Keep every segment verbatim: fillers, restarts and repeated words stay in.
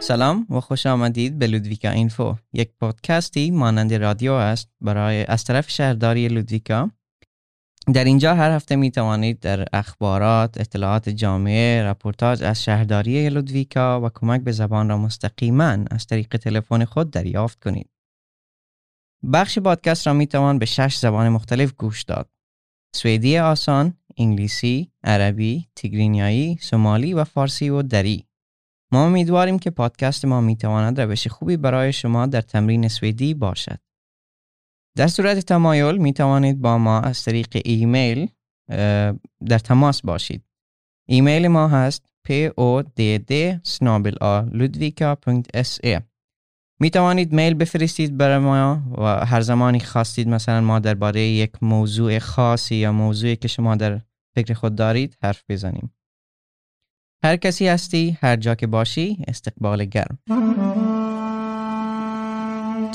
سلام و خوش آمدید به لودویکا اینفو، یک پادکستی مانند رادیو است برای از طرف شهرداری لودویکا. در اینجا هر هفته می توانید در اخبارات، اطلاعات جامعه، رپورتاج از شهرداری لودویکا و کمک به زبان را مستقیما از طریق تلفن خود دریافت کنید. بخش پادکست را می توان به شش زبان مختلف گوش داد: سوئدی آسان، انگلیسی، عربی، تیگرینیایی، سومالی و فارسی و دری. ما امیدواریم که پادکست ما میتواند روش خوبی برای شما در تمرین سوئدی باشد. در صورت تمایل میتوانید با ما از طریق ایمیل در تماس باشید. ایمیل ما هست پی او دی دی اسنابل آ لودویکا دات اس ای. میتوانید میل بفرستید برای ما و هر زمانی خواستید، مثلا ما درباره یک موضوع خاصی یا موضوعی که شما در فکر خود دارید حرف بزنیم. هر کسی هستی، هر جا که باشی، استقبال گرم.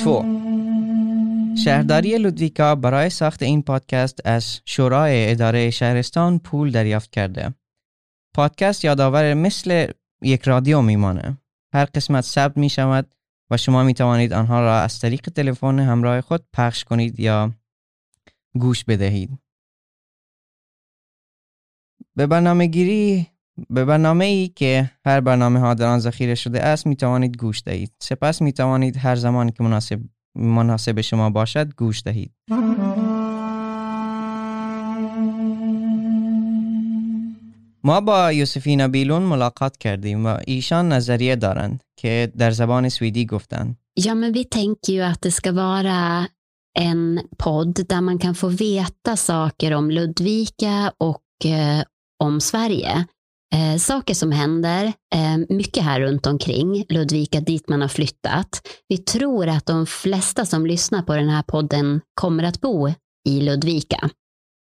تو شهرداری لودویکا برای ساخت این پادکست از شورای اداره شهرستان پول دریافت کرده. پادکست یادآور مثل یک رادیو میمانه. هر قسمت ثبت می شود و شما می توانید آنها را از طریق تلفن همراه خود پخش کنید یا گوش بدهید. به برنامه گیری به برنامه ای که هر برنامه ها در آن ذخیره شده است می توانید گوش دهید. سپس می توانید هر زمان که مناسب مناسب شما باشد گوش دهید. ما با یوسفینا بیلون ملاقات کردیم و ایشان نظریه دارند که در زبان سوئدی گفتند. Ja, men vi tänker ju att det ska vara en podd där man kan få veta saker om Ludvika och eh, om Sverige. Eh, saker som händer, eh, mycket här runt omkring Ludvika dit man har flyttat. Vi tror att de flesta som lyssnar på den här podden kommer att bo i Ludvika.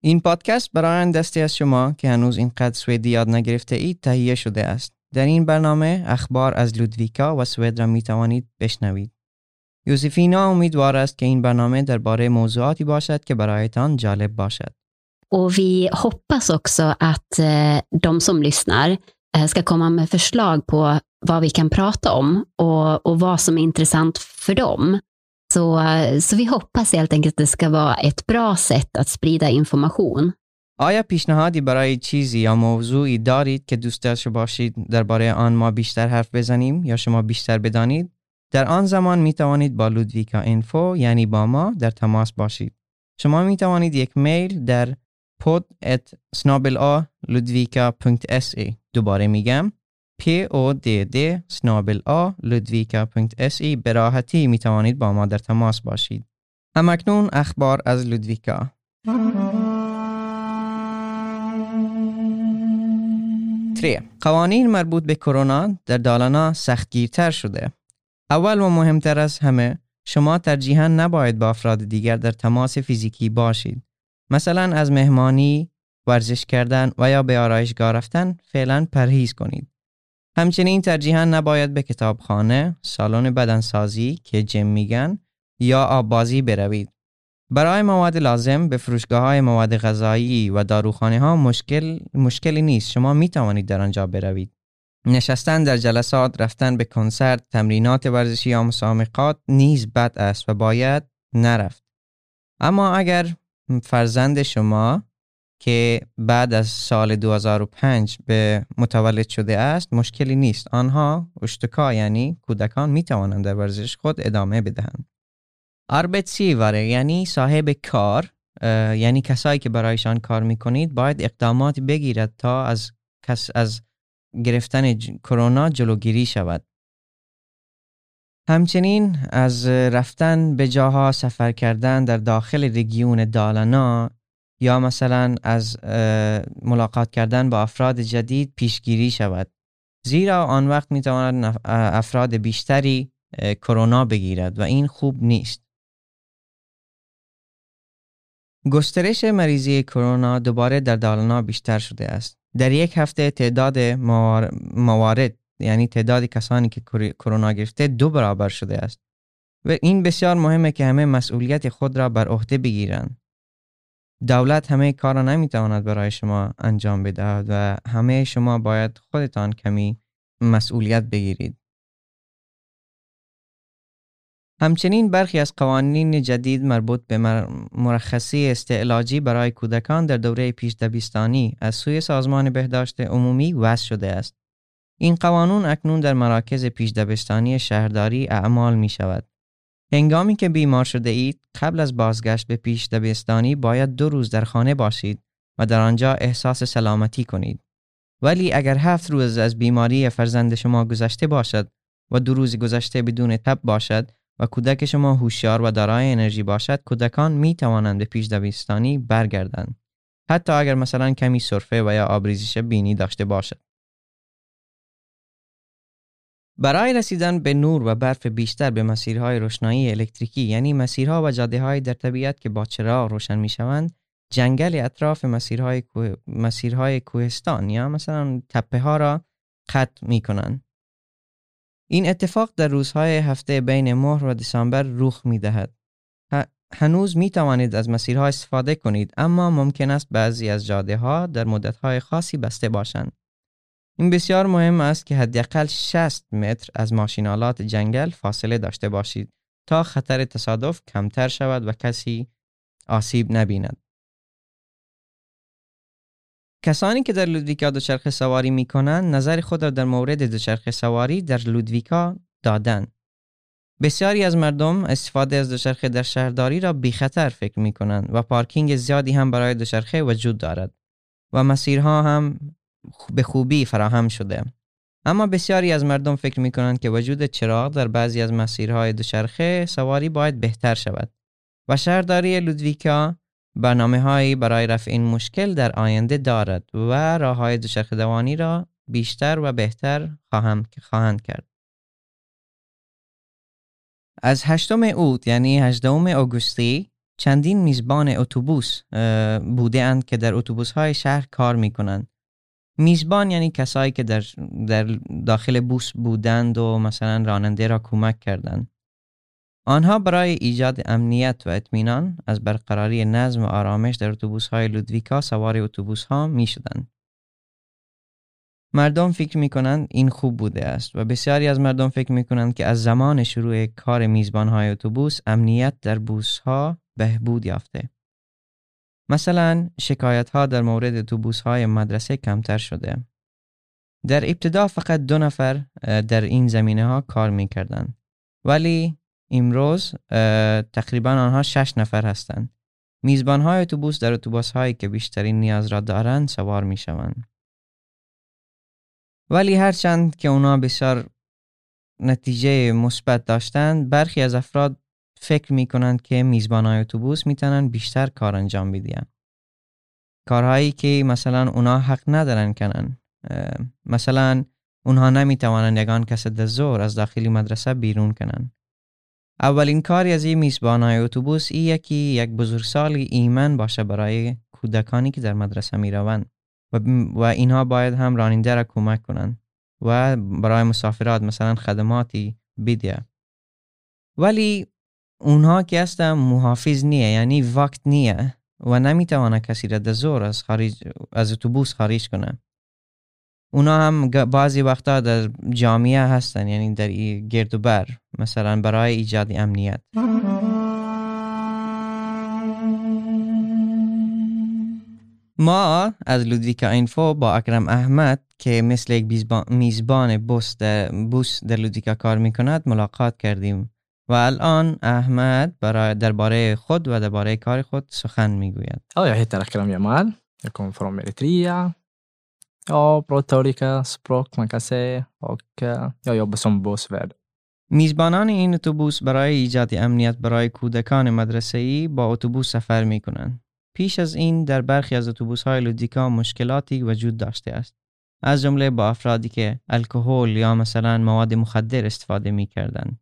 این پادکست برای آن دسته از شما که هنوز اینقدر سوئدی یاد نگرفته اید تهیه شده است. در این برنامه اخبار از لودویکا و سوئد را می توانید بشنوید. یوزفینا امیدوار است که این برنامه درباره موضوعاتی باشد که برایتان جالب باشد. Och vi hoppas också att de som lyssnar ska komma med förslag på vad vi kan prata om och, och vad som är intressant för dem. Så, så vi hoppas helt enkelt att det ska vara ett bra sätt att sprida information. آیا پیشنهادی برای چیزی یا موضوعی دارید که دوست داشت باشید درباره آن ما بیشتر حرف بزنیم یا شما بیشتر بدانید؟ در آن زمان می توانید با لودویکا اینفو یعنی با ما در تماس باشید. شما می توانید یک میل در پی او دی دی اسنابل آ لودویکا دات اس ای. دوباره میگم پی او دی دی اسنابل آ لودویکا دات اس ای. به راحتی میتوانید با ما در تماس باشید. همکنون اخبار از لودویکا. سه. قوانین مربوط به کرونا در دالانا سختگیرتر شده. اول و مهمتر از همه، شما ترجیحاً نباید با افراد دیگر در تماس فیزیکی باشید. مثلا از مهمانی، ورزش کردن و یا به آرایشگاه رفتن فعلا پرهیز کنید. همچنین ترجیحاً نباید به کتابخانه، سالن بدنسازی که جم میگن یا آبازی بروید. برای مواد لازم به فروشگاه‌های مواد غذایی و داروخانه‌ها مشکل مشکلی نیست. شما می توانید در آنجا بروید. نشستن در جلسات، رفتن به کنسرت، تمرینات ورزشی یا مسابقات نیز بد است و باید نرفت. اما اگر فرزند شما که بعد از سال دو هزار و پنج به متولد شده است مشکلی نیست. آنها اشتکا یعنی کودکان می توانند در ورزش خود ادامه بدهند. آربتسیواره یعنی صاحب کار، یعنی کسایی که برایشان کار می کنید باید اقدامات بگیرد تا از کس از گرفتن کرونا جلوگیری شود. همچنین از رفتن به جاها، سفر کردن در داخل رگیون دالانا یا مثلا از ملاقات کردن با افراد جدید پیشگیری شود، زیرا آن وقت می تواند افراد بیشتری کرونا بگیرد و این خوب نیست. گسترش مریضی کرونا دوباره در دالانا بیشتر شده است. در یک هفته تعداد موارد یعنی تعداد کسانی که کرونا گرفته دو برابر شده است و این بسیار مهمه که همه مسئولیت خود را بر عهده بگیرند. دولت همه کار را نمیتواند برای شما انجام بدهد و همه شما باید خودتان کمی مسئولیت بگیرید. همچنین برخی از قوانین جدید مربوط به مرخصی استعلاجی برای کودکان در دوره پیش دبیرستانی از سوی سازمان بهداشت عمومی وضع شده است. این قوانین اکنون در مراکز پیش دبیرستانی شهرداری اعمال می شود. هنگامی که بیمار شده اید، قبل از بازگشت به پیش دبیرستانی باید دو روز در خانه باشید و در آنجا احساس سلامتی کنید. ولی اگر هفت روز از بیماری فرزند شما گذشته باشد و دو روز گذشته بدون تب باشد و کودک شما هوشیار و دارای انرژی باشد، کودکان می توانند به پیش دبیرستانی برگردند، حتی اگر مثلا کمی سرفه و یا آبریزش بینی داشته باشد. برای رسیدن به نور و برف بیشتر به مسیرهای روشنایی الکتریکی، یعنی مسیرها و جاده‌های در طبیعت که با چراغ روشن می‌شوند، جنگل اطراف مسیرهای مسیرهای کوهستان یا مثلا تپه‌ها را قطع می‌کنند. این اتفاق در روزهای هفته بین مهر و دسامبر رخ می‌دهد. هنوز می‌توانید از مسیرها استفاده کنید، اما ممکن است بعضی از جاده‌ها در مدت‌های خاصی بسته باشند. این بسیار مهم است که حداقل شصت متر از ماشینالات جنگل فاصله داشته باشید تا خطر تصادف کمتر شود و کسی آسیب نبیند. کسانی که در لودویکا دوچرخه سواری می کنند نظر خود را در مورد دوچرخه سواری در لودویکا دادن. بسیاری از مردم استفاده از دوچرخه در شهرداری را بی خطر فکر می کنند و پارکینگ زیادی هم برای دوچرخه وجود دارد و مسیرها هم به خوبی فراهم شده، اما بسیاری از مردم فکر می کنند که وجود چراغ در بعضی از مسیرهای دوچرخه سواری باید بهتر شود و شهرداری لودویکا برنامه‌هایی برای رفع این مشکل در آینده دارد و راه‌های دوچرخه دوانی را بیشتر و بهتر خواهند کرد. از هشتم اوت یعنی هجدهم آگوستی چندین میزبان اتوبوس بوده اند که در اتوبوس‌های شهر کار می کنند. میزبان یعنی کسایی که در, در داخل بوس بودند و مثلا راننده را کمک کردند. آنها برای ایجاد امنیت و اطمینان از برقراری نظم و آرامش در اتوبوس‌های لودویکا سوار اتوبوس‌ها می‌شدند. مردم فکر می‌کنند این خوب بوده است و بسیاری از مردم فکر می‌کنند که از زمان شروع کار میزبان‌های اتوبوس امنیت در بوس‌ها بهبود یافته. مثلا شکایت‌ها در مورد اتوبوس‌های مدرسه کمتر شده. در ابتدا فقط دو نفر در این زمینه‌ها کار می‌کردند، ولی امروز تقریباً آنها شش نفر هستند. میزبان‌های اتوبوس در اتوبوس‌هایی که بیشترین نیاز را دارند سوار می‌شوند. ولی هرچند که آنها بسیار نتیجه مثبت داشتند، برخی از افراد فکر می کنند که میزبان‌های اتوبوس می توانند بیشتر کار انجام بدهند. کارهایی که مثلا اونا حق ندارن کنن. مثلا اونها نمی توانند یگان کس در زور از داخل مدرسه بیرون کنن. اولین کاری از این میزبان‌های اتوبوس ایه که یک بزرگسال ایمن باشه برای کودکانی که در مدرسه می روند و, و اینها باید هم راننده را کمک کنن و برای مسافرات مثلا خدماتی بده. ولی اونها که هستن محافظ نیه، یعنی وقت نیه و نمیتوانه کسی را در زور از خارج از اتوبوس خارج کنه. اونا هم بعضی وقتا در جامعه هستن، یعنی در گردوبر مثلا برای ایجاد امنیت. ما از لودویکا اینفو با اکرم احمد که مثل یک میزبان بوس در, در لودویکا کار میکند ملاقات کردیم و الان احمد برای درباره خود و درباره کار خود سخن میگوید. آه یا هیتر اکرم یمال یکم فرام اریتریا یا پروتوریکا سپروک مکسه یا یا بسون بوس ورد. میزبانان این اتوبوس برای ایجاد امنیت برای کودکان مدرسه‌ای با اتوبوس سفر میکنند. پیش از این در برخی از اتوبوس‌های لودویکا مشکلاتی وجود داشته است، از جمله با افرادی که الکل یا مثلا مواد مخدر استفاده میکردند.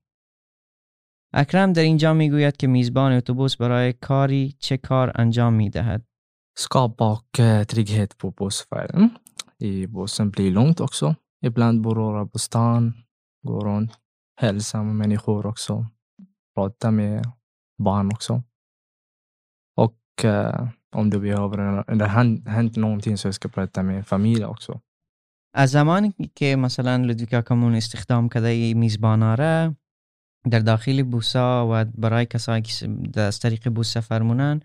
اکرم در اینجا میگوید که میزبان اتوبوس برای کاری چه کار انجام میدهد. Ska baka trygghet på bussfärden. I bussen blir långt också. Ibland beröra på stan, gå runt, hälsa med människor också, prata med barn också. Och om det behöver, eller har hänt någonting så jag ska prata med familj också. از زمانی که مثلا لودویکا کمون استخدام کرده ای میزباناره در داخل بوسا و برای کسایی که از طریق بوس سفر مونن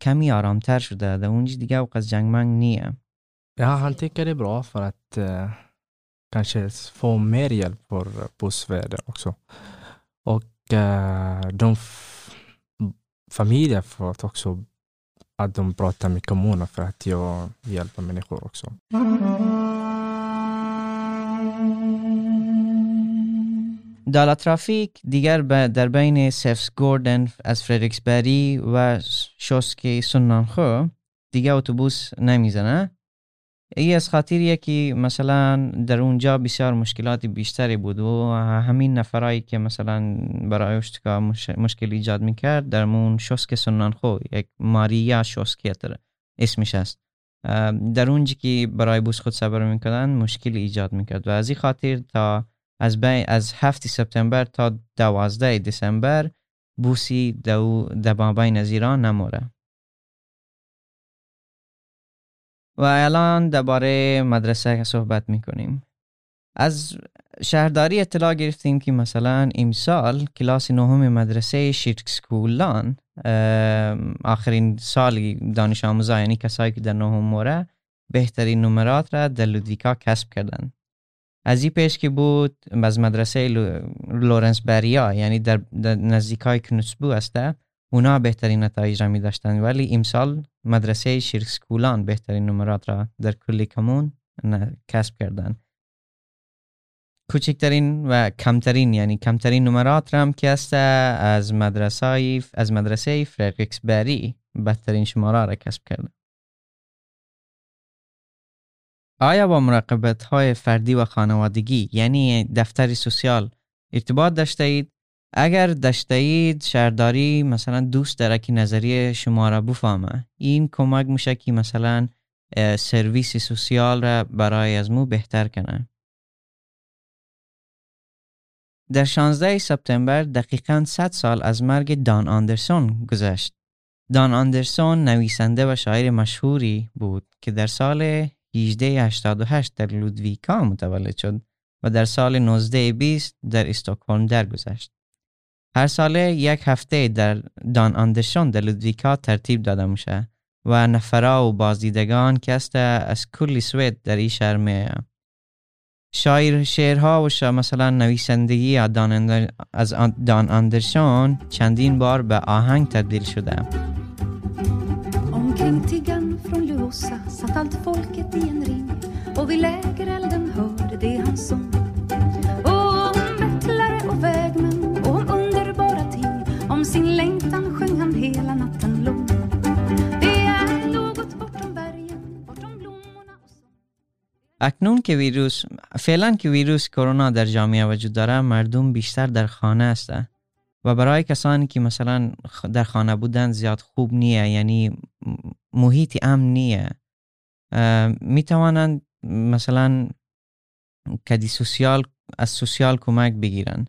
کمی آرامتر شده در اونجا دیگه و قصد جنگمنگ نیه. Ja, han tycker det är bra för att eh, kanske få mer hjälp för bussväder också. Och eh, de f- familjer får också att de pratar med kommunen för att jag hjälper människor också. دالا ترافیک دیگر در بین سفس گوردن از فردریکسبری و شوسکی سنانخو دیگر اتوبوس نمیزنه. ای از خاطریه که مثلا در اونجا بسیار مشکلات بیشتری بود و همین نفرایی که مثلا برای اشتکا مشکل ایجاد میکرد در مون شوسکی سنانخو، یک ماریا شوسکی اسمش است، در اونجا که برای بوس خود سبر میکردن مشکل ایجاد میکرد و از این خاطر تا از بین از هفت سپتامبر تا دوازده دسامبر بوسی دو دبابین از ایران نموره. و الان درباره مدرسه صحبت میکنیم. از شهرداری اطلاع گرفتیم که مثلا امسال کلاس نهم مدرسه شیرکسکولان آخرین سال دانش آموزا، یعنی کسایی که در نهم موره، بهترین نمرات را در لودویکا کسب کردند. از این پیش که بود از مدرسه لورنس بریا، یعنی در, در نزدیکای کنوسبو هسته، اونا بهترین نتایج را می داشتن، ولی امسال مدرسه شیرکسکولان بهترین نمرات را در کل کمون کسب کردن. کوچکترین و کمترین، یعنی کمترین نمرات را هم که هسته از مدرسه از مدرسه فردریکسبری بهترین شماره را کسب کردن. آیا با مراقبت‌های فردی و خانوادگی، یعنی دفتر سوسیال، ارتباط داشته اید؟ اگر داشته اید شهرداری مثلا دوست داره که نظریه شما را بفهمه. این کمک میشه که مثلا سرویس سوسیال را برای از مو بهتر کنه. در شانزده سپتامبر دقیقاً صد سال از مرگ دان آندرسون گذشت. دان آندرسون نویسنده و شاعر مشهوری بود که در سال هجده هشتاد و هشت در لودویکا متولد شد و در سال نوزده بیست در استکهلم درگذشت. هر ساله یک هفته در دان آندرسون در لودویکا ترتیب داده میشه و نفرا و بازدیدگان که است از کل سوئد در این شهر میآیند. شاعر شعرها و شعر مثلا نویسندگی از دان آندرسون چندین بار به آهنگ تبدیل شده. Satt allt folket i en ring Och vid lägerelden hörde det hans sång Och om mättlare och vägmän Och om underbara ting Om sin längtan sjöng han hela natten lång Det är något bortom bergen Bortom blommorna och sång اکنون که ویروس فعلا که ویروس کرونا در جامعه وجود داره، مردم بیشتر در خانه هستند و برای کسانی که مثلا در خانه بودن زیاد خوب نیه، یعنی محیط امن نیه. می توانند مثلا کدی سوسیال از سوسیال کمک بگیرن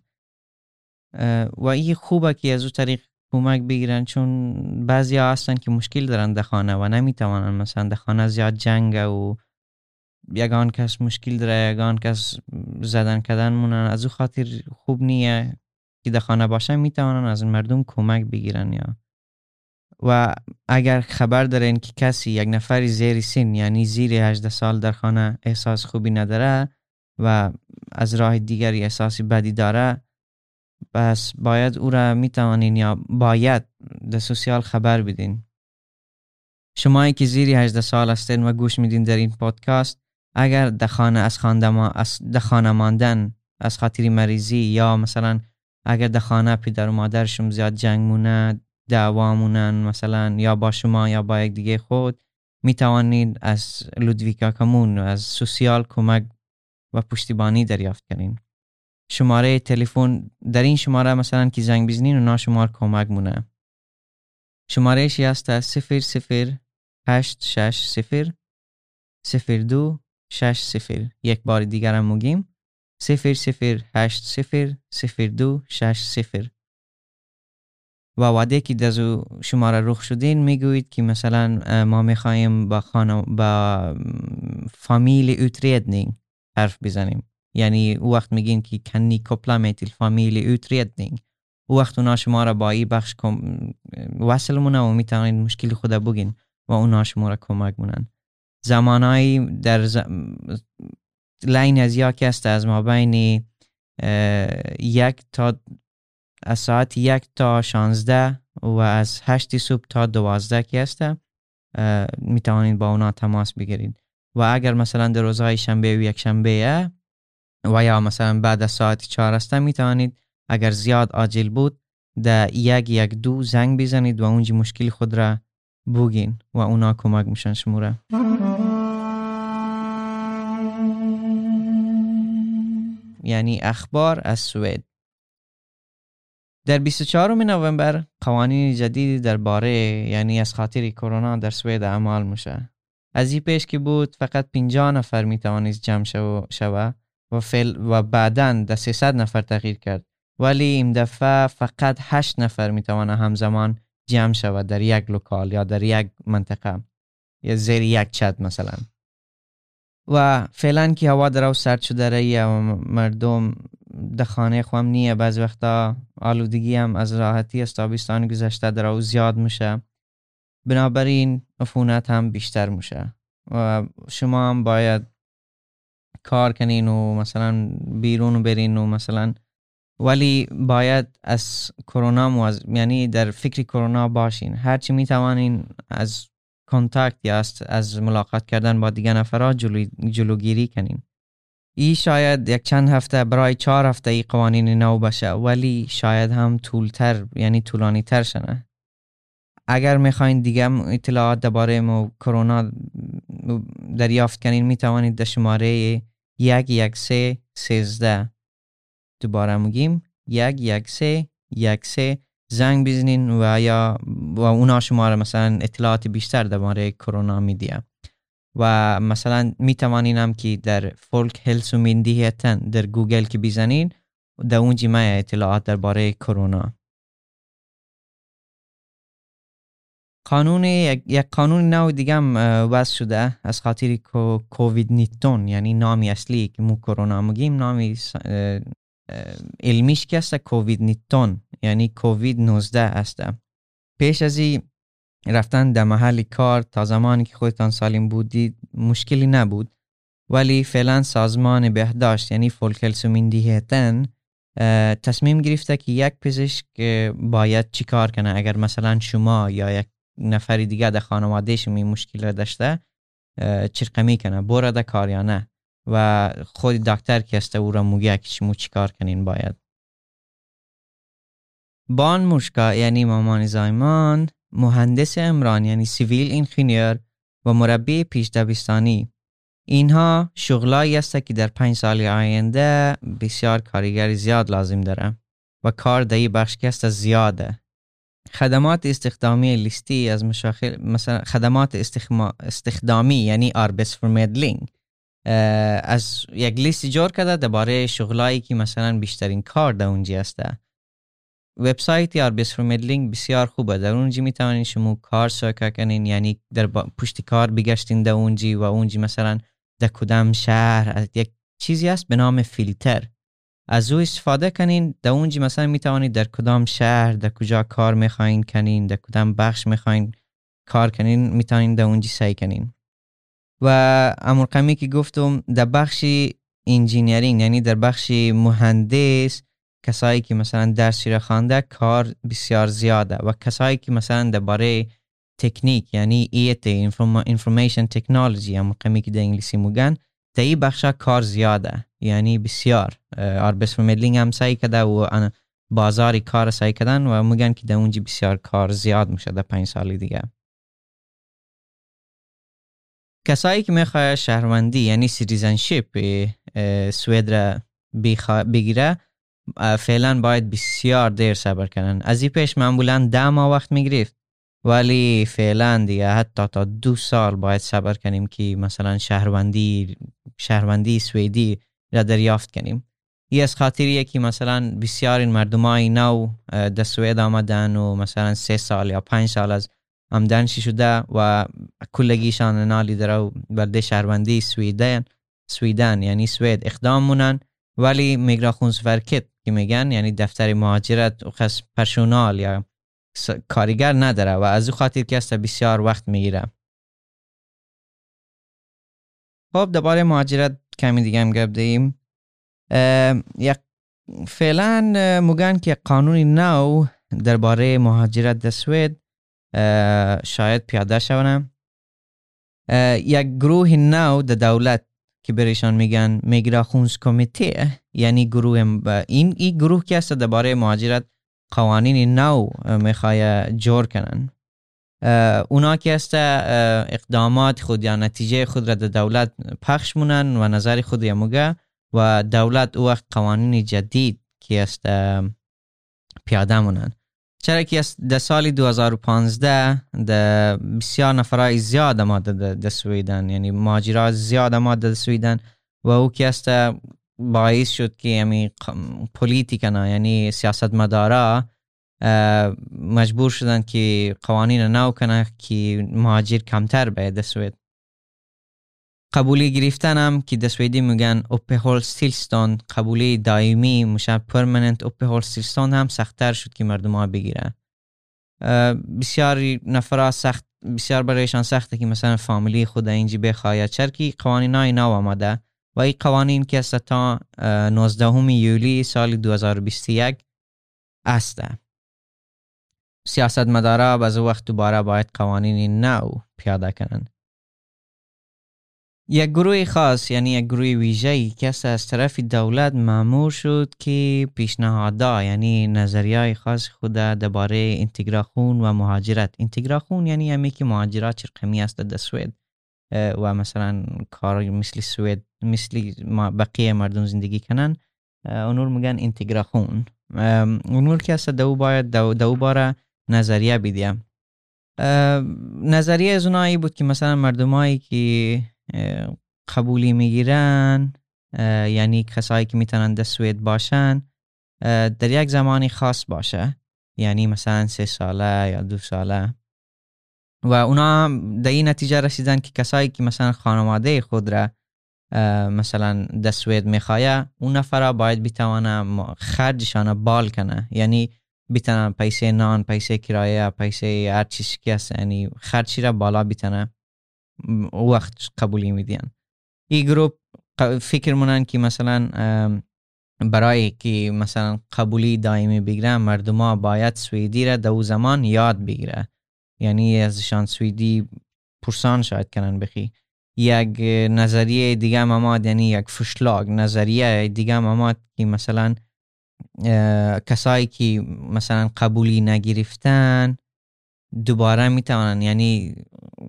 و این خوبه که از اون طریق کمک بگیرن، چون بعضی ها هستن که مشکل دارن در خانه و نمی توانند، مثلا در خانه زیاد جنگه و یگان کس مشکل داره، یگان کس زدن کردن مونن، از اون خاطر خوب نیه که در خانه باشن. می توانند از مردم کمک بگیرن. یا و اگر خبر دارین که کسی یک نفری زیر سن، یعنی زیر هجده سال در خانه احساس خوبی نداره و از راه دیگری احساسی بدی داره، پس باید او را میتوانین یا باید در سوسیال خبر بدین. شمایی که زیر هجده سال هستین و گوش میدین در این پادکست، اگر در خانه از خانه ماندن از خاطر مریضی یا مثلا اگر در خانه پدر و مادرشون زیاد جنگ موند، دوامونن مثلا، یا با شما یا با یک دیگه خود، می توانید از لودویکا کمون از سوسیال کمک و پشتیبانی دریافت کنین. شماره تلفن در این شماره مثلا که زنگ بزنین و ناشمار کمک مونه. شماره شی هست صفر صفر هشت شش صفر صفر دو شش صفر. یک بار دیگر هم میگیم صفر صفر هشت صفر صفر دو شش صفر. و وعده که دزو شما را رخ شدین میگوید که مثلا ما میخوایم با خانم با فامیلی utredning حرف بزنیم، یعنی او وقت میگین که کنی کپلا میتیل فامیلی utredning، او وقت اونا شما را با ای بخش وصل مونه و میتونید مشکل خود بگین و اونا شما را کمک مونن. زمانایی در ز... لین از یکی است از ما بین یک تا از ساعت یک تا شانزده و از هشت صبح تا دوازده که است می توانید با اونا تماس بگیرید. و اگر مثلا در روزهای شنبه و یک شنبه و یا مثلا بعد از ساعت چهار است می توانید، اگر زیاد عاجل بود در یک یک دو زنگ بزنید و اونجا مشکل خود را بگین و اونا کمک میشن شما را. یعنی اخبار از سوئد. در بیست و چهارم نوامبر قوانین جدیدی درباره یعنی از خاطر کرونا در سوئد اعمال میشه. از این پیش که بود فقط پنجاه نفر میتوانست جمع شو شوه و فعل و بعداً در سیصد نفر تغییر کرد، ولی این دفعه فقط هشت نفر میتوانه همزمان جمع شوه در یک لوکال یا در یک منطقه یا زیر یک چت مثلا. و فعلا که هوا درو سرد شده رایه و مردم در خانه خوام نیه، بعض وقتا آلودگی هم از راحتی از تابستان گذشته درو زیاد میشه، بنابراین عفونت هم بیشتر میشه و شما هم باید کار کنین و مثلا بیرون برین و مثلا، ولی باید از کرونا موز... یعنی در فکر کرونا باشین، هرچی میتوانین از کانتاکت یا از ملاقات کردن با دیگر نفرها جلو... جلوگیری کنین. ای شاید یک چند هفته برای چهار هفته ای قوانین نو باشه، ولی شاید هم طولتر یعنی طولانی تر شنه. اگر میخواین دیگه اطلاعات درباره مو کرونا دریافت کنین میتوانید در شماره یک یک سه سیزده، دوباره میگیم یک یک سه یک سه، زنگ بزنین و یا و اونا شما را مثلا اطلاعات بیشتر درباره کرونا میدیم. و مثلا میتوانین هم که در فولکهلسومینیهتن در گوگل که بزنین در اونجا میاد اطلاعات درباره کرونا. قانون یک قانون نو دیگه هم وضع شده از خاطر کووید نایتین، یعنی نامی اصلی که مو کرونا میگیم نامی علمیش که است کووید نایتین یعنی کووید نوزده است. پیش از این رفتن در محل کار تا زمانی که خودتان سالم بودید مشکلی نبود، ولی فعلا سازمان بهداشت یعنی فولکهلسومینیهتن تصمیم گرفته که یک پزشک باید چی کار کنه اگر مثلا شما یا یک نفری دیگه در خانوادهش می مشکل داشته چرقمی کنه بوره در کار یا نه، و خود دکتر که است او را میگه که شما چی کار کنین باید. بان مشکا یعنی مامان زایمان، مهندس عمران یعنی سیویل انجینیر و مربی پیش دبیرستانی، اینها شغلایی است که در پنج سال آینده بسیار کارگر زیاد لازم داره و کار در این بخش است زیاده. خدمات استخدامی لیستی از مشاغل مثلا خدمات استخما... استخدامی یعنی Arbetsförmedling از یک لیست جور کرده درباره شغلایی که مثلا بیشترین کار در اونجا است. وبسایت Arbetsförmedling بسیار خوبه، در اونجا می توانید شما کار سرچ کنین، یعنی در پشت کار بگشتین در اونجا و اونجا مثلا در کدام شهر یک چیزی است به نام فیلتر، از او استفاده کنین. در اونجا مثلا می توانید در کدام شهر در کجا کار می خواین کنین در کدام بخش می خواین کار کنین می توانید در اونجا سعی کنین. و امرقمی که گفتم در بخش انجینیرینگ یعنی در بخش مهندس کسایی که مثلا درسی را خوانده کار بسیار زیاده، و کسایی که مثلا درباره تکنیک یعنی ای تی Information Technology هم کمی که در انگلیسی میگن در این بخشا کار زیاده، یعنی بسیار Arbetsförmedling هم سعی کرده و بازاری کار سعی کردن و میگن که در اونجا بسیار کار زیاد میشه در پنج سال دیگه. کسایی که میخواه شهروندی یعنی citizenship سوئد را بگیره فعلا باید بسیار دیر صبر کنن. از این پیش معمولا ده ماه وقت میگرفت، ولی فعلا دیگه حتی تا دو سال باید صبر کنیم که مثلا شهروندی شهروندی سوئدی را دریافت کنیم. یه از خاطریه که مثلا بسیار این مردمای نو در سوئد آمدن و مثلا سه سال یا پنج سال از آمدنشی شده و کلگیشان نالی درو برده شهروندی سویدن سویدن یعنی سوئد اقدام مونن، ولی میگراسیonsverket که میگن یعنی دفتر مهاجرت و خاص پرسونال یا کارگر نداره و از خاطر که است بسیار وقت میگیره. خب دوباره مهاجرت کمی دیگه هم گفتیم. یک فعلا مگن که قانون نو درباره مهاجرت در سوئد شاید پیاده شونم. یک گروه نو در دولت که برایشان میگن میگراسیونس کمیته، یعنی گروه این ای گروه که است درباره مهاجرت قوانین نو میخوای جور کنن. اونا که است اقدامات خود یا نتیجه خود را در دولت پخش مونن و نظر خود یا مگه و دولت او وقت قوانین جدید که است پیاده مونن. چرا که در سال دو هزار و پانزده در بسیار نفرای زیاد آمده در سویدن، یعنی مهاجرات زیاد آمده در سویدن و او که است باعث شد که یعنی پولیتیکنا یعنی سیاستمدارا مجبور شدن که قوانین نو کنن که مهاجر کمتر به در سوئد. قبولی گرفتن هم که در سوئدی میگن اوپهولستیلستون، قبولی دائمی مشابه پرمننت اوپهولستیلستون هم سخت‌تر شد که مردم ها بگیرن. بسیاری نفرا سخت بسیار برایشان سخته که مثلا فامیلی خود اینجی بخواید، چرا که قوانینای نو آمده و این قوانین که است تا نوزدهم یولی سال دو هزار و بیست و یک است. سیاستمدارا باز وقت دوباره باید قوانین نو پیاده کنند. یک گروه خاص یعنی یک گروه ویژه‌ای که از طرف دولت مأمور شد که پیشنهادها یعنی نظریه‌های خاص خود درباره اینتگراسیون و مهاجرت. اینتگراسیون یعنی همین که مهاجرت چرقمی است در سوئد و مثلا کار مثل سوئد مثل بقیه مردم زندگی کنن، اونور میگن اینتگراسیون. اونور که است دو باید دو, دو باره نظریه بدیم. نظریه از اونایی بود که مثلا مردمایی که قبولی میگیرن یعنی کسایی که میتونن در سوئد باشن در یک زمانی خاص باشه، یعنی مثلا سه ساله یا دو ساله، و اونا در این نتیجه رسیدن که کسایی که مثلا خانواده خود را مثلا در سوئد میخواه اون نفرا باید بتوانه خرجشان بال کنه، یعنی بتوانه پیسه نان، پیسه کرایه، پیسه هر چیزی که هست یعنی خرجی را بالا بتوانه وقت قبولی میدین. این گروپ فکر مونن که مثلا برای که مثلا قبولی دائمی بگیرن مردم ها باید سوئدی را دو زمان یاد بگیره، یعنی ازشان سوئدی پرسان شاید کنن بخی. یک نظریه دیگه مماد یعنی یک فشلاگ نظریه دیگه مماد که مثلا کسایی که مثلا قبولی نگرفتن دوباره میتونن یعنی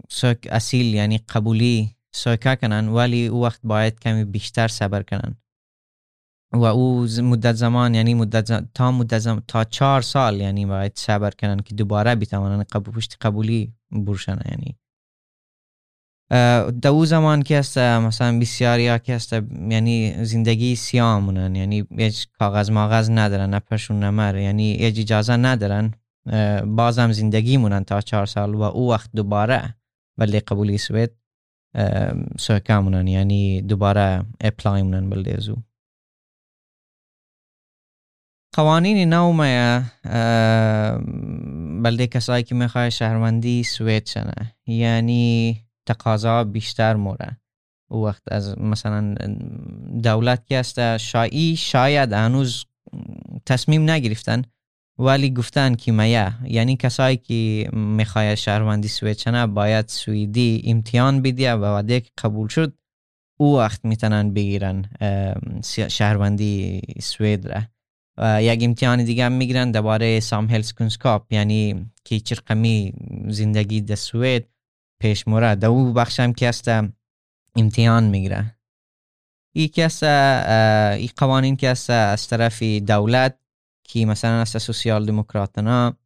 سوک اصیل یعنی قبولی سوکا کنن، ولی او وقت باید کمی بیشتر صبر کنن و او مدت زمان یعنی مدت زمان تا مدت زمان تا چهار سال یعنی باید صبر کنن که دوباره بتوانن قبول پشت قبولی برشن. یعنی در او زمان که است مثلا بسیاریا که است یعنی زندگی سیامونن، یعنی هیچ کاغذ ماغذ ندارن، نه پشون نه مر، یعنی هیچ اجازه ندارن، بازم زندگی مونن تا چهار سال و او وقت دوباره بلده قبولی سوئد سوکا مونن، یعنی دوباره اپلای مونن بلده زو. قوانین نومه بلده کسایی که میخواه شهروندی سوئد شنه، یعنی تقاضا بیشتر موره او وقت از مثلا دولت که است شایی شاید هنوز تصمیم نگرفتن ولی گفتن که میه یعنی کسایی که میخواه شهروندی سوئد شنه باید سوئدی امتحان بدیه و وقتی که قبول شد او وقت میتونن بگیرن شهروندی سوئد را. یک امتحان دیگه هم میگیرن درباره سامهلسکنسکاپ یعنی که چرقمی زندگی در سوئد پیش مورد در او بخش هم که است امتحان میگیره. این که است این قوانین که است از طرف دولت که مثلا است سوسیال دموکراتنا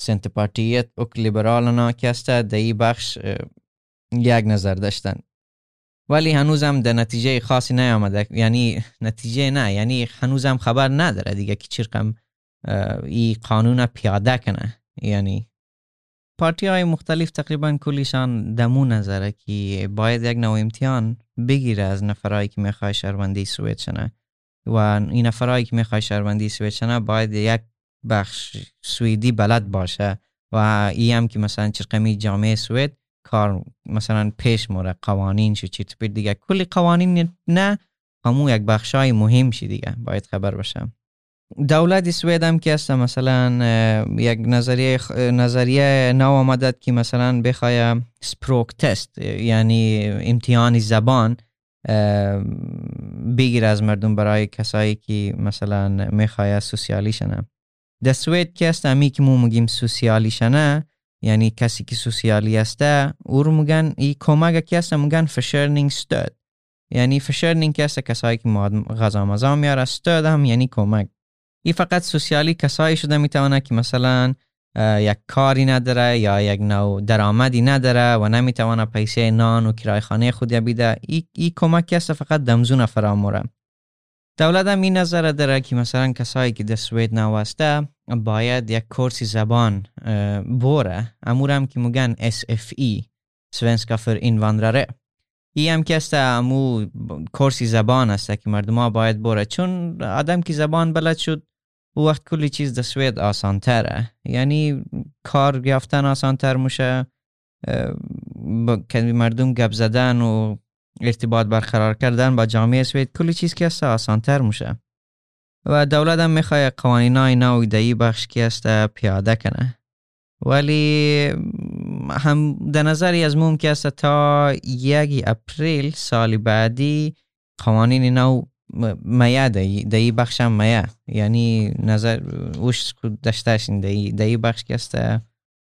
سنت پارتیت و لیبرالنا که است در این بخش یک نظر داشتن. ولی هنوزم در نتیجه خاصی نیامده، یعنی نتیجه نه، یعنی هنوزم خبر نداره دیگه که چرکم این قانون پیاده کنه. یعنی پارتی های مختلف تقریبا کلیشان دمو نظره که باید یک نوع امتحان بگیره از نفرایی که میخوای شهروندی سوئد شنه، و این نفرایی که میخوای شهروندی سوئد شنه باید یک بخش سوئدی بلد باشه و این هم که مثلا چرکمی جامعه سوئد کار مثلا پیش موره قوانین شو چی تپید دیگه، کلی قوانین نه، همون یک بخشای مهم شی دیگه باید خبر باشم. دولت سوئد هم که است مثلا یک نظریه نظریه نو آمده که مثلا بخوای سپروک تست، یعنی امتحان زبان بگیر از مردم برای کسایی که مثلا میخوای سوسیالی شنه. در سوئد که است امی که مو میگیم سوسیالی شنه، یعنی کسی که سوسیالی هسته او رو میگن ای کمک که هسته میگن فشرنینگ ستود، یعنی فشرنینگ که هسته کسایی که غذا مزا میاره، ستود هم یعنی کمک. ای فقط سوسیالی کسایی شده میتونه که مثلا یک کاری نداره یا یک نوع درآمدی نداره و نمیتونه پیسه نان و کرای خانه خودی بیده، ای, ای کمک که هسته فقط دمزون فراموره. دولت هم این نظر داره که مثلا کسایی که در سوئد نوسته باید یک کورس زبان بوره، امورم که میگن اس اف ای سوینسکا فر اینوانراره، ای هم که است امو کورس زبان است که مردم ها باید بوره، چون آدم که زبان بلد شد او وقت کلی چیز در سوئد آسان تره، یعنی کار گرفتن آسان تر میشه، که مردم گپ زدن و ارتباط برقرار کردن با جامعه سوئد کلی چیز که است آسان تر میشه. و دولت هم میخواه قوانینای نو ایده‌ای بخش که است پیاده کنه، ولی هم در نظری از موم که است تا یکی اپریل سال بعدی قوانین نو میاد دهی بخش هم میاد، یعنی نظر اوش دشتشن دهی بخش که است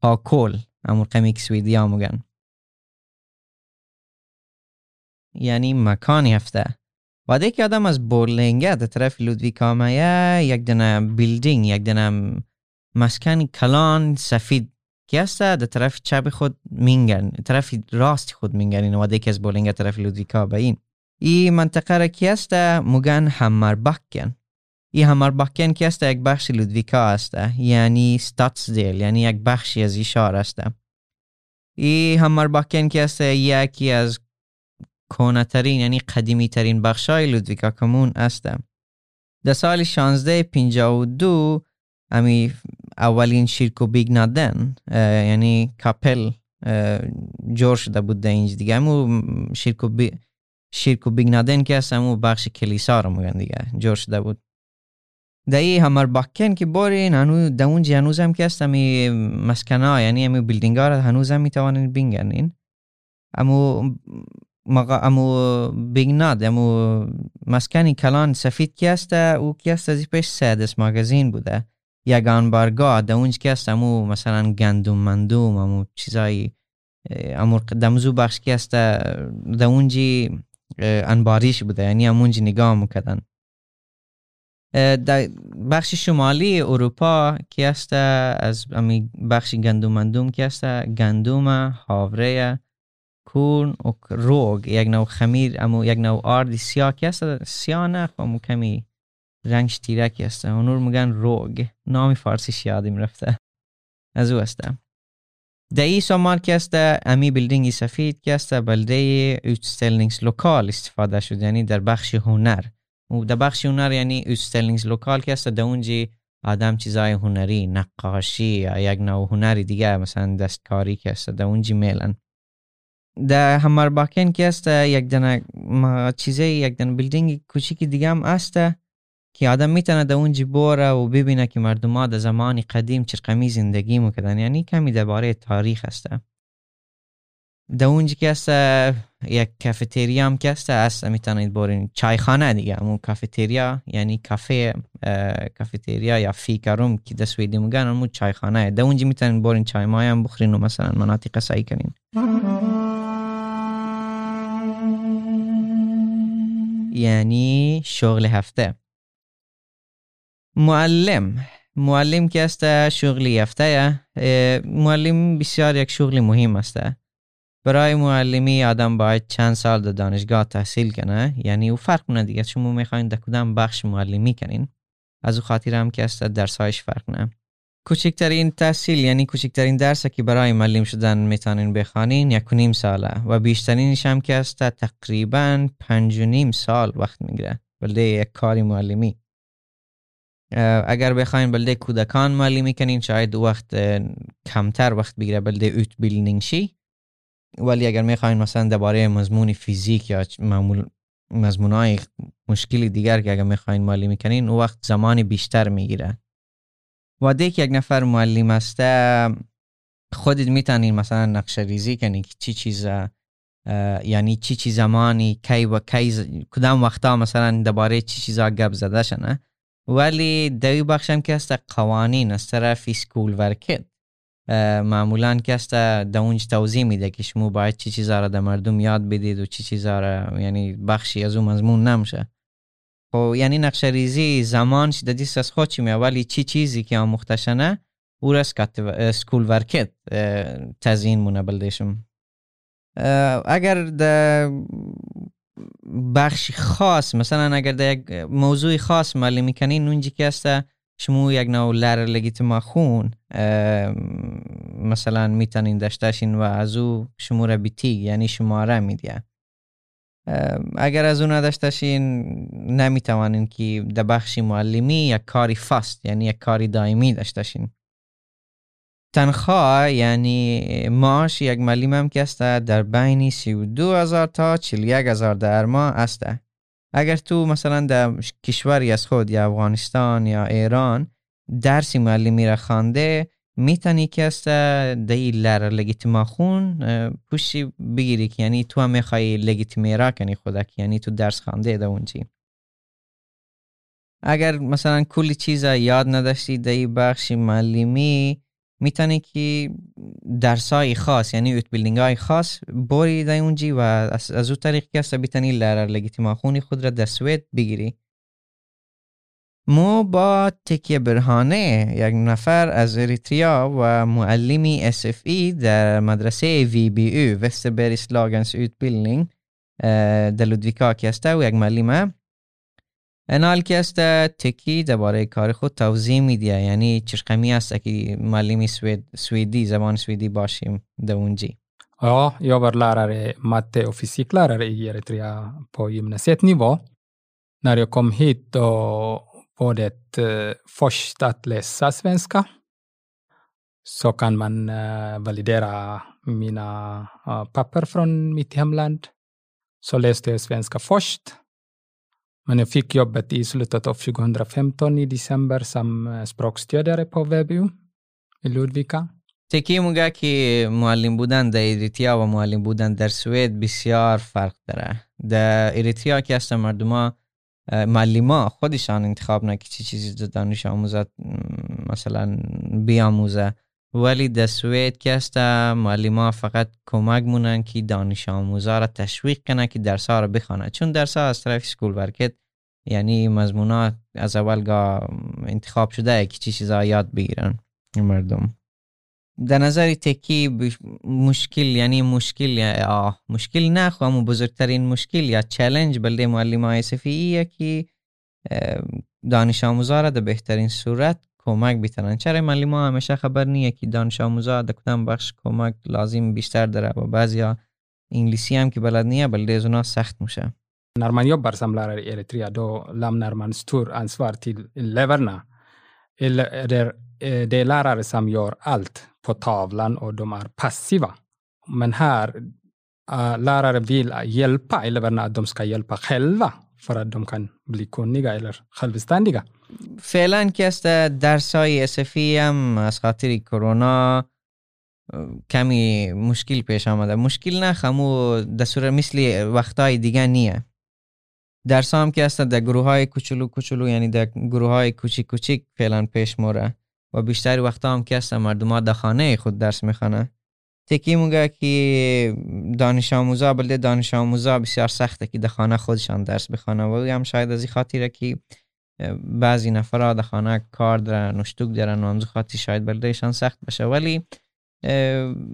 هاکول امور قمیک سویدی ها مگن، یعنی مکانی هفته. بعد یک آدم از بورلینگه در طرف لودویکا میه، یک دنه بیلدینگ، یک دنه مسکن کلان سفید که است در طرف چپ خود مینگرن، طرف راست خود مینگرن و دیگه از بورلینگه طرف لودویکا به این این منطقه را که است مگن همرباکن. این همرباکن که است یک بخش لودویکا است، یعنی ستاتسدیل، یعنی یک بخشی از این شهر است. این همرباکن که است یکی از کهنه ترین یعنی قدیمی ترین بخشای لودویکا کمون هستم. در سال شانزده پنجاه و دو امی اولین شیرکو بیگ نادن یعنی کپل جور شده بود در اینج دیگه، امو شیرکو بی... شیرکو بیگ نادن که هست امو بخش کلیسا رو میگن دیگه جور شده بود. در این همار باکن که بارین در اونجی هنوز هم که هست امی مسکن ها یعنی امی بیلدینگ ها هنوز هم میتوانین بینگنین، امو مگا امو بیگناد امو مسکنی کلان سفید که است او که است از پیش سادس ماگازین بوده، یگان بارگاه ده اونج که است امو مثلا گندم مندوم امو چیزای امو دمزو بخش که است ده اونجی انباریش بوده، یعنی امونج نگاه میکردن. در بخش شمالی اروپا که است از امی بخش گندم مندوم که است گندم هاوره کورن و روگ، یک نوع خمیر امو یک نوع آرد سیاه که است، سیاه نه امو کمی رنگش تیرکی است، اونور میگن روگ، نامی فارسیش یادم رفته از او است. در این سامار که است امی بیلدینگی سفید که است بلده اوتستلنگز لوکال استفاده شد، یعنی در بخش هنر، و در بخش هنر یعنی اوتستلنگز لوکال که است در اونجی آدم چیزای هنری نقاشی یا یک نوع هنری دیگه مثلا دستکاری که است در اونجی میلن. در همار باکن که است یک دن چیزه یک دن بیلدینگ کوچیکی دیگه هم است که آدم میتونه در اونجی بوره و ببینه که مردم ها در زمان قدیم چرقمی زندگی میکردن، یعنی کمی درباره تاریخ است. در اونجی که است یک کافتریا هم که است است میتونید برین چایخانه دیگه، اون کافتریا یعنی کافه کافتریا یا فیکاروم که در سوئدی میگن اون چایخانه، در اونجی میتونید برین چای مای هم بخورین و مثلا مناطق سعی کنین. یعنی شغل هفته معلم، معلم که است شغلی هفته، معلم بسیار یک شغل مهم است برای معلمی آدم باید چند سال در دانشگاه تحصیل کنه، یعنی او فرق کنه دیگه. شما میخواین در کدام بخش معلمی کنین، از او خاطر هم که است درسایش فرق کنه. کوچکترین تحصیل یعنی کوچکترین درسی که برای معلم شدن میتونین بخوانین یک و نیم ساله و بیشترینش هم که است تقریبا پنج و نیم سال وقت میگیره بلده یک کاری معلمی. اگر بخواین بلده کودکان معلمی کنین شاید وقت کمتر وقت بگیره بلده utbildning شی، ولی اگر میخواین مثلا درباره مضمون فیزیک یا معمول مضمونای مشکلی دیگر که اگر میخواین معلمی کنین اون وقت زمان بیشتر میگیره. وقتی که یک نفر معلم است خودت میتونین مثلا نقشه ریزی کنین که چی چیزا یعنی چی چی زمانی کی و کی کدام وقتا مثلا درباره چی چیزا گپ زده شنه. ولی دوی بخشم که است قوانین از طرف اسکولورکت معمولا که است در اونج توضیح میده که شما باید چی چیزا را در مردم یاد بدید و چی چیزا را یعنی بخشی از اون مضمون نمیشه. خب یعنی نقشه ریزی زمان شدیست از خود چی میاد، ولی چی چیزی که آموختشنه او را اسکول ورکت تزیین مونه بلدشم. اگر در بخش خاص مثلا اگر در یک موضوع خاص معلمی کنین اونجی که است شما یک نوع لر لگیتما خون مثلا میتونین داشتشین و از او شما را بیتیگ یعنی شماره میدیه. اگر از اون داشتشین نمیتوانین که در بخش معلمی یک کاری فست یعنی یک کاری دائمی داشتشین. تنخواه یعنی معاش یک معلم هم که است در بین سی و دو هزار تا چهل و یک هزار در ماه است. اگر تو مثلا در کشوری از خود یا افغانستان یا ایران درس معلمی را خوانده میتونی که است دایی لر لگیتما خون پوشی بگیری که یعنی تو هم میخوایی لگیتمی را کنی خودک یعنی تو درس خوانده در اونجی. اگر مثلا کلی چیزا یاد نداشتی دایی بخش معلمی میتونی که درسای خاص یعنی اوتبیلدینگ های خاص بوری در اونجی و از, از اون طریق که است بیتونی لر لگیتما خونی خود را در سوئد بگیری. مو با تکیه برهانه یک نفر از اریتریا و معلمی اس اف ای در مدرسه وی بی او وستربرگslagens utbildning در لودویکا که است و یک معلمه انال که است تکی درباره کار خود توضیح میده، یعنی چشقمی است که معلمی سوید سوئدی زبان سوئدی باشیم در اونجی. Ja, jag var lärare matte och fysiklärare i Eritrea på gymnasienivå. När jag kom hit då var det eh, först att läsa svenska. Så kan man eh, validera mina eh, papper från mitt hemland. Så läste jag svenska först. Men jag fick jobbet i slutet av tjugo femton i december som eh, språkstödjare på W B U i Ludvika. Tycker många att معلم بودن در اریتریا و معلم بودن در سوئد بسیار فرق داره. در اریتریا که است مردم معلما خودشان انتخاب نه که چی چیزی در دانش آموزات مثلا بیاموزه، ولی در سوئد که است معلما فقط کمک مونن که دانش آموزا را تشویق کنه که درس‌ها را بخونه، چون درس‌ها از طرف اسکول ورکت یعنی مضمونات از اولگاه انتخاب شده که چی چیزا یاد بگیرن مردم. در نظر تکی مشکل یعنی مشکل آه مشکل نه خواهم بزرگترین مشکل یا چالش بلده معلمای اسفیه که دانش آموزا را در بهترین صورت کمک بیترن. چرا معلما همیشه خبر نیه که دانش آموزا در کدام بخش کمک لازم بیشتر داره و بعضیا انگلیسی هم که بلد نیه بلده از اونا سخت میشه. När man jobbar som lärare i Eritrea då lämnar man stor ansvar till eleverna. Det är lärare som gör allt på tavlan och de är passiva. Men här, äh, lärare vill hjälpa eleverna att de ska hjälpa själva för att de kan bli kunniga eller självständiga. Fällan kasta darsai S F I am از خاطر کرونا کمی مشکل پیش آمده. مشکل نه خمو در صورت مثل وقتای دیگه نیه. درس هم که است در گروه های کوچولو کوچولو یعنی در گروه های کوچیک کوچیک فعلا پیش مره و بیشتر وقتا هم که است مردم ها در خانه خود درس میخونه. تکی مونگه که دانش آموزا بلده دانش آموزا بسیار سخته که در خانه خودشان درس بخونه و هم شاید از این خاطره که بعضی نفرها در خانه کار دارن و شتوک دارن و همزو خاطر شاید بلدهشان سخت بشه، ولی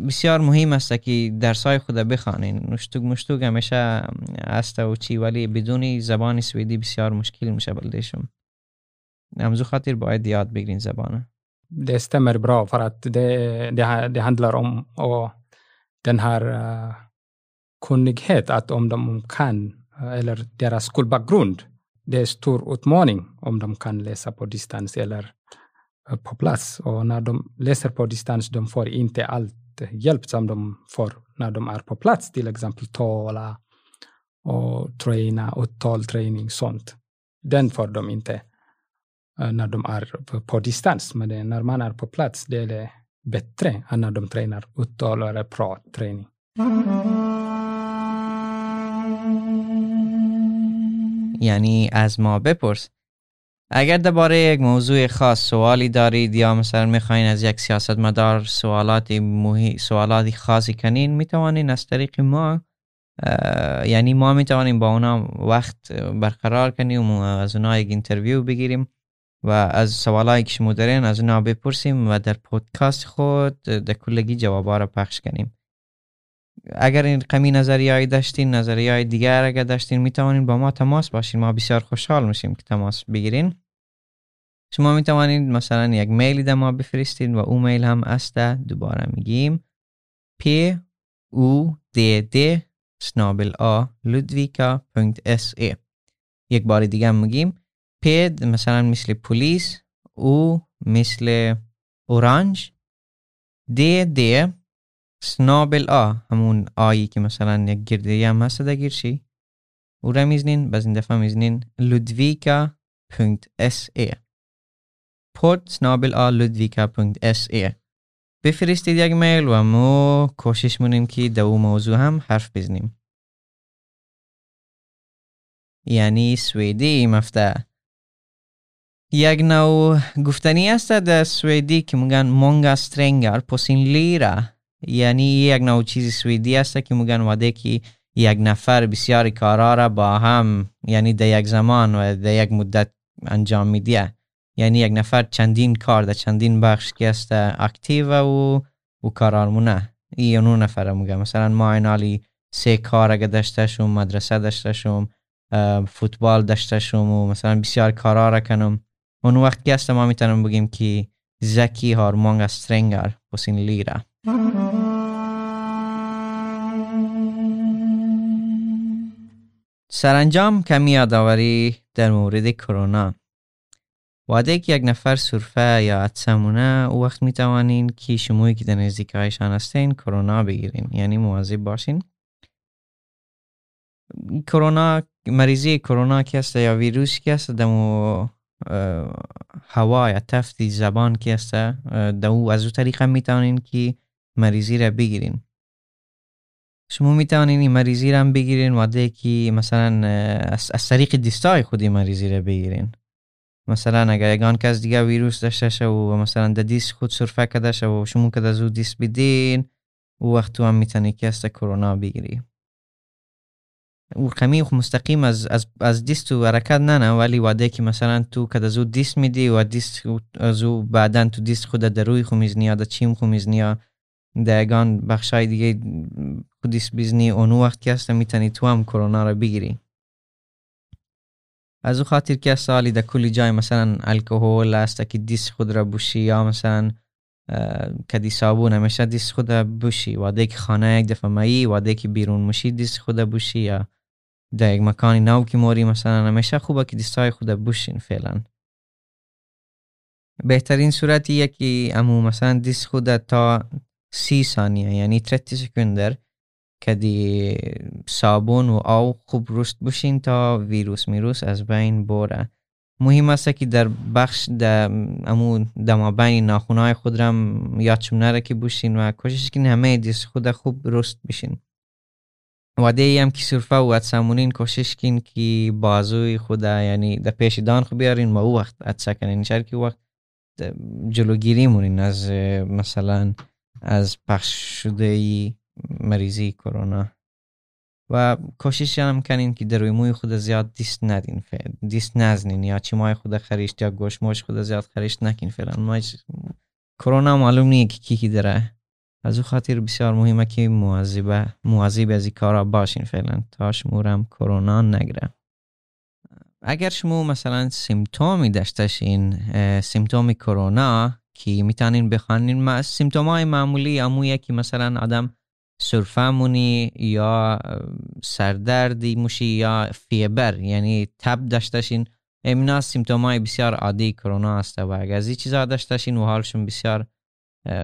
بسیار مهم است که درسای خود بخوانین. نشتوگ مشتوگ همیشه است و چی، ولی بدون زبان سوئدی بسیار مشکل میشه بلدشم. همزو خاطر باید یاد بگیرین زبانه. Det stämmer bra för att det, det, det handlar om och den här uh, kunnighet att om de kan eller deras skolbakgrund, det är stor utmaning om de kan läsa på distans eller uh, på plats. Och när de läser på distans de får inte allt hjälp som de får när de är på plats, till exempel tala och träna och talträning sånt. Den får de inte när de är på distans, men när man är på plats det är bättre än när de tränar uttal eller pratträning. یعنی از ما بپرس اگر درباره یک موضوع خاص سوالی دارید یا مثلا میخواین از یک سیاستمدار سوالاتی مهم سوالاتی خاصی کنین، میتوانین از طریق ما، یعنی ما میتوانیم با اونا وقت برقرار کنیم و از اونا یک اینترویو بگیریم و از سوالایی که شما دارین از اونا بپرسیم و در پودکاست خود در کلگی جوابا را پخش کنیم. اگر این قمی نظریه‌ای داشتین، نظریه‌ای دیگر اگر داشتین، میتوانین با ما تماس باشین. ما بسیار خوشحال میشیم که تماس بگیرین. شما میتوانید مثلا یک میلی در ما بفرستین و اون میل هم است، دوباره میگیم p u d d snabel a ludvika punkt s e. یک بار دیگه میگیم پید مثلا مثل پلیس، او مثل اورانج، دی دی سنابل آ همون آیی که مثلا یک گرده‌ای هم هست در گیرشی او را میزنین، باز این دفعه میزنین ludvika punkt s e پود سنابل آ ludvika punkt s e. بفرستید یک میل و ما کوشش می‌کنیم که در اون موضوع هم حرف بزنیم. یعنی سوئدی مفته یک نوع گفتنی است در سوئدی که میگن مونگا سترنگر پوسین لیرا، یعنی یک نوع چیز سوئدی است که میگن وعده که یک نفر بسیار کارا را با هم، یعنی در یک زمان و در یک مدت انجام میده. یعنی یک نفر چندین کار در چندین بخش که است اکتیو و و کارارمونه این اون نفر میگه مثلا ما اینالی سه کار اگه داشتشم، مدرسه داشتشم، فوتبال داشتشم و مثلا بسیار کارا را کنم، اون وقت که است ما میتونم بگیم که زکی هارمونگ استرنگر پسین لیرا. سرانجام کمی یادآوری در مورد کرونا. وعده که یک نفر سرفه یا عدسمونه او وقت میتوانین که شمایی که در نزدیکایشان هستین کرونا بگیرین، یعنی مواظب باشین. کرونا، مریضی کرونا که است یا ویروس که است دمو هوا یا تفت زبان که است دمو از او طریقه میتوانین که مریضی را بگیرین. شما میتوانین این مریضی را هم بگیرین وعده که مثلا از طریق دستای خودی مریضی را بگیرین. مثلا اگر یگان کس دیگه ویروس داشته شه و مثلا در دیس خود سرفه کده شه و شما که در زود دیس بدین او وقت تو هم میتونی که است کرونا بگیری. او قمی مستقیم از, از, از دیس تو حرکت ننه، ولی وعده که مثلا تو که در زود دیس میدی و دیس از او بعدن تو دیس خود در روی خومیزنی یا در چیم خومیزنی یا در یگان بخشای دیگه خود دیس بیزنی اونو وقت که است میتونی تو هم کرونا را بگیری. از او خاطر که سالی در کلی جای مثلا الکهول است که دیس خود را بوشی یا مثلا کدی صابون همیشه دیس خود را بوشی، وعده که خانه یک دفعه مایی، وعده که بیرون موشی دیس خود را بوشی یا در یک مکانی نو که موری مثلا همیشه خوبه که دیسای خود را بوشین. فعلا بهترین صورتیه که امو مثلا دیس خود را تا سی ثانیه یعنی تریتی سکندر کدی صابون و آو خوب رشد بشین تا ویروس میروس از بین بره. مهم است که در بخش در امو دمابین ناخونای خود رم یاد شم نره که بشین و کوشش کنین همه دیس خود خوب رشد بشین. وعده هم که صرفه و عدسمونین کوشش کن که بازوی خود یعنی در پیش دان خود بیارین و او وقت عدسه کنین، چرا که وقت جلوگیری مونین از مثلا از پخش شده ای مریضی کرونا. و کوشش هم کنین که در روی موی خود زیاد دیس ندین، دیس نزنین یا چیمای خود خریشت یا گوشموش خود زیاد خریشت نکین. فعلا ما کرونا معلوم نیه که کی کی داره، از اون خاطر بسیار مهمه که مواظب مواظب از این کارا باشین فعلا تا شمورم کرونا نگیره. اگر شما مثلا سیمتومی داشتین سیمتوم کرونا که میتونین بخونین، ما سیمتومای معمولی امویه که مثلا آدم سرفه مونی یا سردردی موشی یا فیبر یعنی تب داشتین، اینا سیمتومای بسیار عادی کرونا است. و اگر از این چیزا داشتین و حالشون بسیار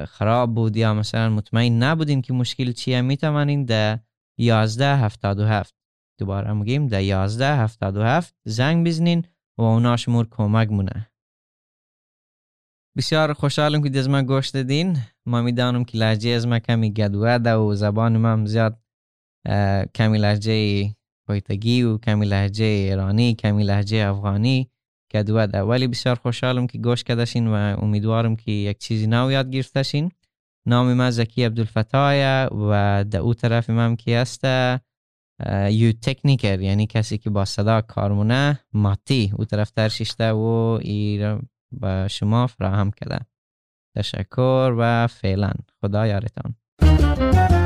خراب بود یا مثلا مطمئن نبودین که مشکل چیه، میتونین در یازده هفتاد و هفت دوباره میگیم در یازده هفتاد و هفت زنگ بزنین و اونا شمور کمک مونه. بسیار خوشحالم که از من گوش دادین. ما میدانم که لهجه از ما کمی گدوده و زبان ما هم زیاد کمی لهجه کویتگی و کمی لهجه ایرانی کمی لهجه افغانی گدوده، ولی بسیار خوشحالم که گوش کردین و امیدوارم که یک چیزی نو یاد گرفتین. نام من زکی عبدالفتاه و در او طرف من کی هسته یو تکنیکر یعنی کسی که با صدا کارمونه ماتی او طرف ترشیشته و ای با شما فراهم کرده. تشکر و فعلا خدا یارتان.